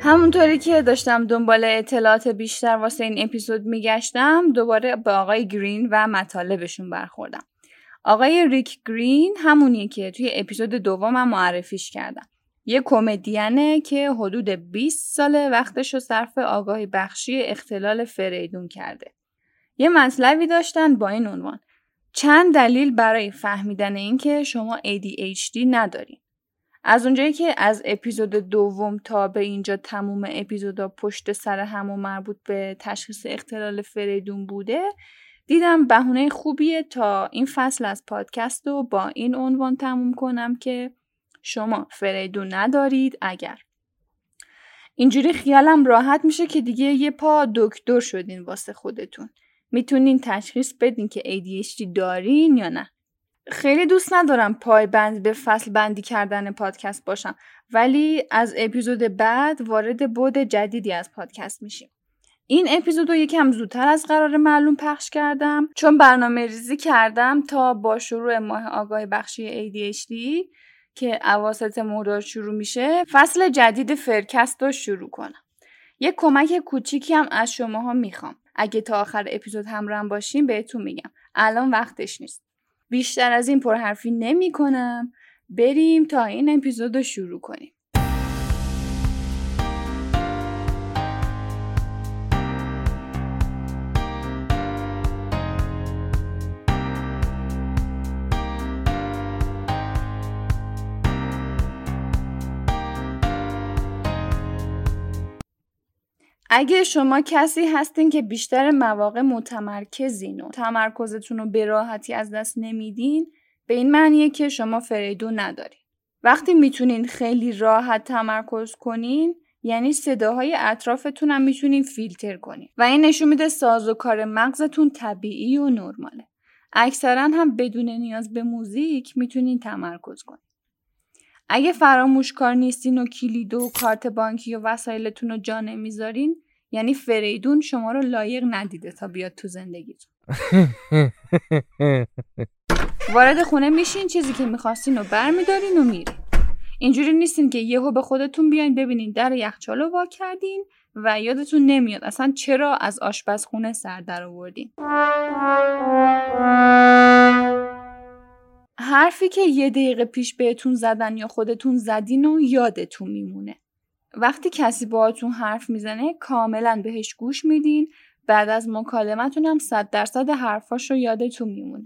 همونطوری که داشتم دنبال اطلاعات بیشتر واسه این اپیزود میگشتم، دوباره با آقای گرین و مطالبشون برخوردم. آقای ریک گرین همونیه که توی اپیزود دومم معرفیش کردم. یه کمدینه که حدود 20 سال وقتش رو صرف آگاهی بخشی اختلال فریدون کرده. یه مطلبی داشتن با این عنوان: چند دلیل برای فهمیدن این که شما ADHD ندارین. از اونجایی که از اپیزود دوم تا به اینجا تموم اپیزودا پشت سر هم و مربوط به تشخیص اختلال فریدون بوده، دیدم بهونه خوبیه تا این فصل از پادکست رو با این عنوان تموم کنم که شما فریدون ندارید اگر. اینجوری خیالم راحت میشه که دیگه یه پا دکتر شدین واسه خودتون. میتونین تشخیص بدین که ADHD دارین یا نه. خیلی دوست ندارم پایبند به فصل بندی کردن پادکست باشم، ولی از اپیزود بعد وارد بعد جدیدی از پادکست میشیم. این اپیزودو یکم زودتر از قرار معلوم پخش کردم چون برنامه ریزی کردم تا با شروع ماه آگاهی بخشی ADHD که اواسط مرداد شروع میشه، فصل جدید فرکست رو شروع کنم. یک کمک کوچیکی هم از شماها میخوام. اگه تا آخر اپیزود همراهم باشین بهتون میگم. الان وقتش نیست. بیشتر از این پرحرفی نمی کنم. بریم تا این اپیزود رو شروع کنیم. اگه شما کسی هستین که بیشتر مواقع متمرکزین و تمرکزتون رو به راحتی از دست نمیدین، به این معنیه که شما فریدون ندارین. وقتی میتونین خیلی راحت تمرکز کنین، یعنی صداهای اطرافتون هم میتونین فیلتر کنین و این نشون میده سازوکار مغزتون طبیعی و نرماله. اکثرا هم بدون نیاز به موزیک میتونین تمرکز کنین. اگه فراموشکار نیستین و کلید و کارت بانکی و وسایلتون رو جا نمیذارین، یعنی فریدون شما رو لایق ندیده تا بیاد تو زندگیتون. وارد خونه میشین، چیزی که میخواستین رو برمیدارین و میرین. اینجوری نیستین که یهو به خودتون بیاین ببینین در یخچال رو وا کردین و یادتون نمیاد اصلا چرا از آشپزخونه سر در آوردین. حرفی که یه دقیقه پیش بهتون زدن یا خودتون زدین و یادتون میمونه. وقتی کسی باهاتون حرف میزنه کاملا بهش گوش میدین، بعد از مکالمتون هم 100% حرفاش رو یادتون میمونه.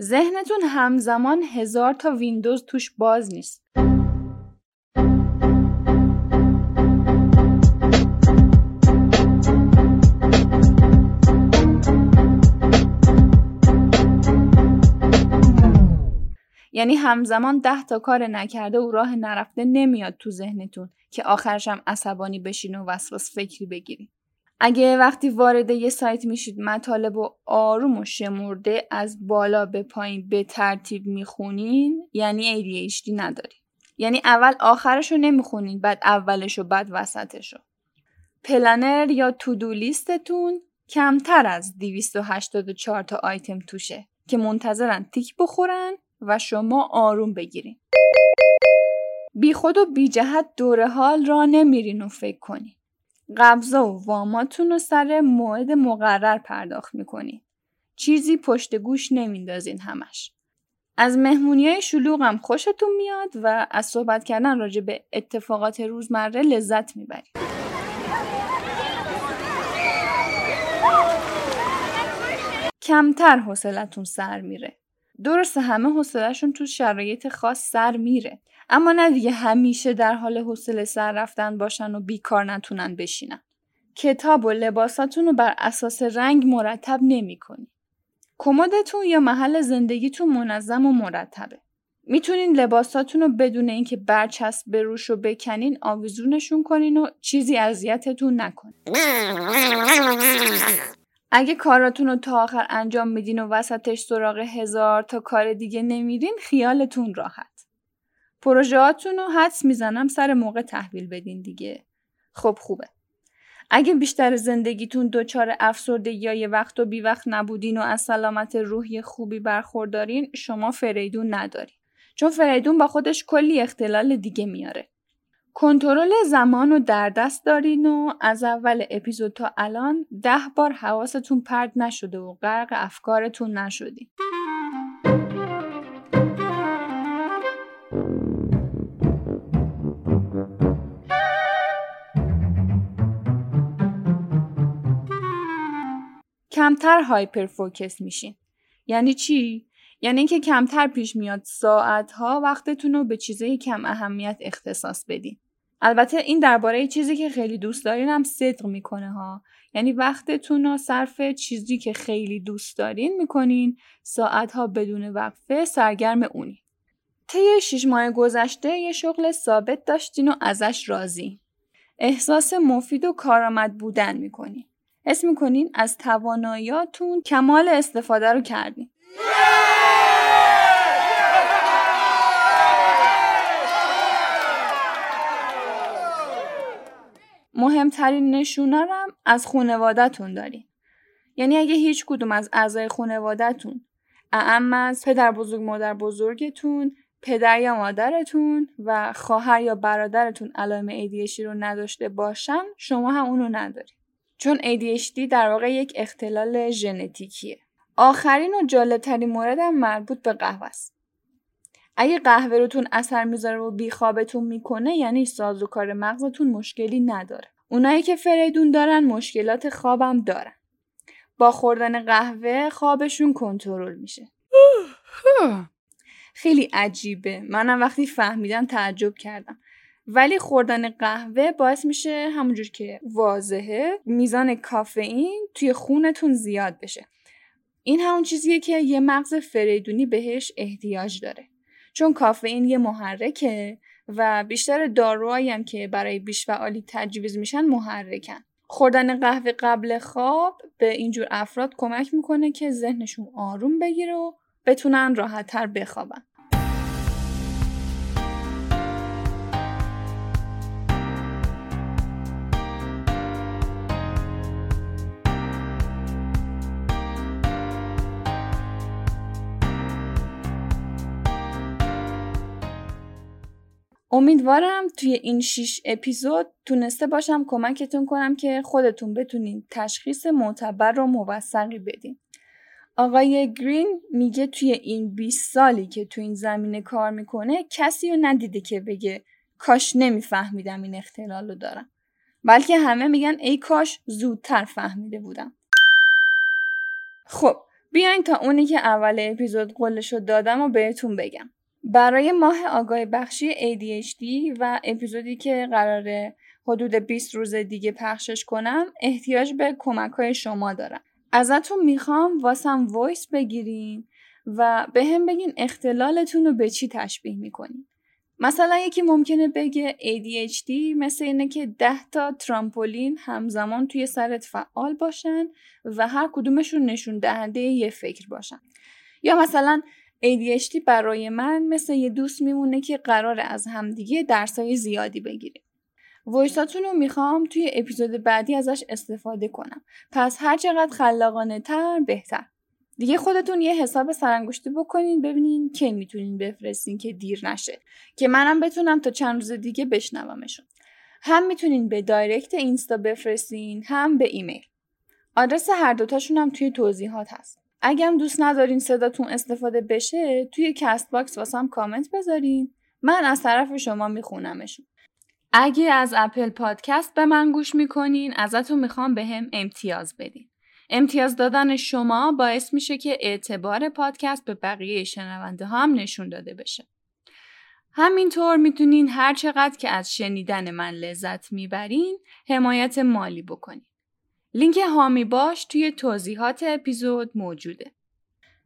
ذهنتون همزمان 1000 تا ویندوز توش باز نیست. یعنی همزمان 10 تا کار نکرده و راه نرفته نمیاد تو ذهنتون که آخرش هم عصبانی بشین و وسواس فکری بگیرین. اگه وقتی وارد یه سایت میشید مطالب و آروم و شمرده از بالا به پایین به ترتیب میخونین، یعنی ADHD ندارین. یعنی اول آخرشو نمیخونین، بعد اولشو، بعد وسطشو. پلنر یا تودو لیستتون کمتر از 284 تا آیتم توشه که منتظرن تیک بخورن و شما آروم بگیرین. بی خود و بی جهت دور حال را نمیرین و فکر کنین. قبضا و واماتون رو سر موعد مقرر پرداخت میکنین. چیزی پشت گوش نمیندازین همش. از مهمونیای شلوغم خوشتون میاد و از صحبت کردن راجع به اتفاقات روزمره لذت میبرین. کمتر حوصلتون سر میره. درسته همه حوصله‌شون تو شرایط خاص سر میره، اما نه دیگه همیشه در حال حوصله سر رفتن باشن و بیکار نتونن بشینن. کتاب و لباساتون رو بر اساس رنگ مرتب نمی‌کنی. کمدتون یا محل زندگیتون منظم و مرتبه. میتونین لباساتون رو بدون اینکه برچسب به روش رو بکنین آویزونشون کنین و چیزی اذیتتون نکنه. اگه کاراتون رو تا آخر انجام میدین و وسطش سراغ 1000 تا کار دیگه نمیرین، خیالتون راحت. پروژهاتون رو حدس میزنم سر موقع تحویل بدین دیگه. خب خوبه. اگه بیشتر زندگیتون دوچار افسردگی یا یه وقت و بی وقت نبودین و از سلامت روحی خوبی برخوردارین، شما فریدون ندارین. چون فریدون با خودش کلی اختلال دیگه میاره. کنترل زمان رو در دست دارین و از اول اپیزود تا الان 10 بار حواستون پرت نشده و غرق افکارتون نشدین. کمتر هایپر فوکس میشین. یعنی چی؟ یعنی اینکه کمتر پیش میاد ساعتها وقتتون رو به چیزای کم اهمیت اختصاص بدین. البته این درباره چیزی که خیلی دوست دارین هم صدق میکنه ها. یعنی وقتتون رو صرف چیزی که خیلی دوست دارین میکنین، ساعتها بدون وقفه سرگرم اونی. طی 6 ماه گذشته یه شغل ثابت داشتین و ازش راضی. احساس مفید و کارآمد بودن میکنین. حس میکنین از تواناییاتون کمال استفاده رو کردین. مهمترین نشونه هم از خانواده‌تون دارین. یعنی اگه هیچ کدوم از اعضای خانواده‌تون، اعم از پدر بزرگ مادر بزرگتون، پدر یا مادرتون و خواهر یا برادرتون علائم ADHD رو نداشته باشن، شما هم اونو ندارین. چون ADHD در واقع یک اختلال ژنتیکیه. آخرین و جالب‌ترین مورد هم مربوط به قهوه است. اگه قهوه روتون اثر میذاره و بیخوابتون میکنه، یعنی سازوکار مغزتون مشکلی نداره. اونایی که فریدون دارن مشکلات خوابم دارن. با خوردن قهوه خوابشون کنترل میشه. خیلی عجیبه. منم وقتی فهمیدم تعجب کردم. ولی خوردن قهوه باعث میشه همونجور که واضحه میزان کافئین توی خونتون زیاد بشه. این همون چیزیه که یه مغز فریدونی بهش احتیاج داره. چون کافئین یه محرکه و بیشتر داروهایی هم که برای بیش‌فعالی تجویز میشن محرکن. خوردن قهوه قبل خواب به اینجور افراد کمک میکنه که ذهنشون آروم بگیره و بتونن راحت‌تر بخوابن. امیدوارم توی این 6 اپیزود تونسته باشم کمکتون کنم که خودتون بتونین تشخیص معتبر رو موثقی بدین. آقای گرین میگه توی این 20 سالی که توی این زمینه کار میکنه کسی رو ندیده که بگه کاش نمیفهمیدم این اختلال رو دارم. بلکه همه میگن ای کاش زودتر فهمیده بودم. خب بیاین تا اونی که اول اپیزود قولشو دادم و بهتون بگم. برای ماه آگاهی بخشی ADHD و اپیزودی که قراره حدود 20 روز دیگه پخشش کنم احتیاج به کمک‌های شما دارم. ازتون میخوام واسم وایس بگیرین و به هم بگین اختلالتون رو به چی تشبیه میکنین. مثلا یکی ممکنه بگه ADHD مثل اینه که 10 تا ترامپولین همزمان توی سرت فعال باشن و هر کدومشون نشون دهنده یه فکر باشن. یا مثلا ADHD برای من مثل یه دوست میمونه که قراره از همدیگه درسای زیادی بگیریم. وایساتون رو میخوام توی اپیزود بعدی ازش استفاده کنم. پس هر چقدر خلاقانه تر بهتر. دیگه خودتون یه حساب سرانگشتی بکنین ببینین کی میتونین بفرستین که دیر نشه. که منم بتونم تا چند روز دیگه بشنومشون. هم میتونین به دایرکت اینستا بفرستین، هم به ایمیل. آدرس هر دوتاشون هم توی توضیحات هست. اگه هم دوست ندارین صداتون استفاده بشه توی کست باکس واسم کامنت بذارین، من از طرف شما میخونمشون. اگه از اپل پادکست به من گوش میکنین ازتون میخوام به هم امتیاز بدین. امتیاز دادن شما باعث میشه که اعتبار پادکست به بقیه شنونده ها هم نشون داده بشه. همینطور میتونین هر چقدر که از شنیدن من لذت میبرین حمایت مالی بکنین. لینک هامی باش توی توضیحات اپیزود موجوده.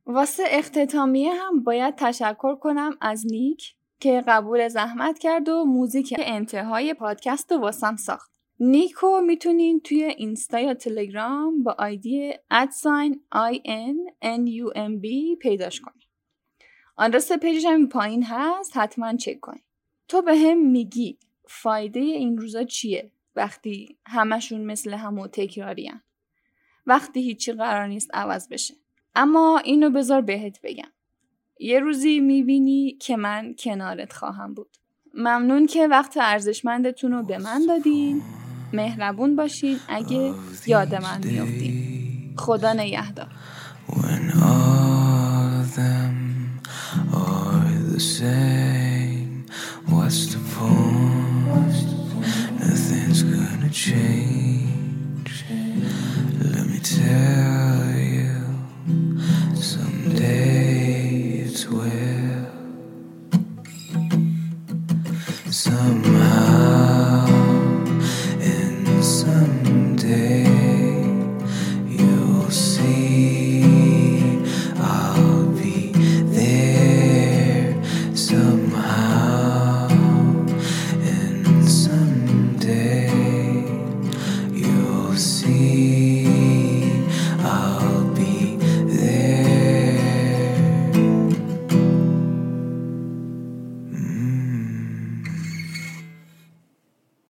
واسه اختتامیه هم باید تشکر کنم از نیک که قبول زحمت کرد و موزیک انتهای پادکست رو واسم ساخت. نیکو میتونین توی اینستا یا تلگرام با آیدی @INNUMB پیداش کنین. آدرس پیجش هم پایین هست، حتما چک کنین. تو به هم میگی فایده این روزا چیه وقتی همشون مثل همو تکراریان، وقتی هیچی قرار نیست عوض بشه. اما اینو بذار بهت بگم، یه روزی میبینی که من کنارت خواهم بود. ممنون که وقت ارزشمندتون رو به من دادین. مهربون باشین اگه یاد من میافتین. خدا نگهدار. Somehow and someday you'll see I'll be there somehow.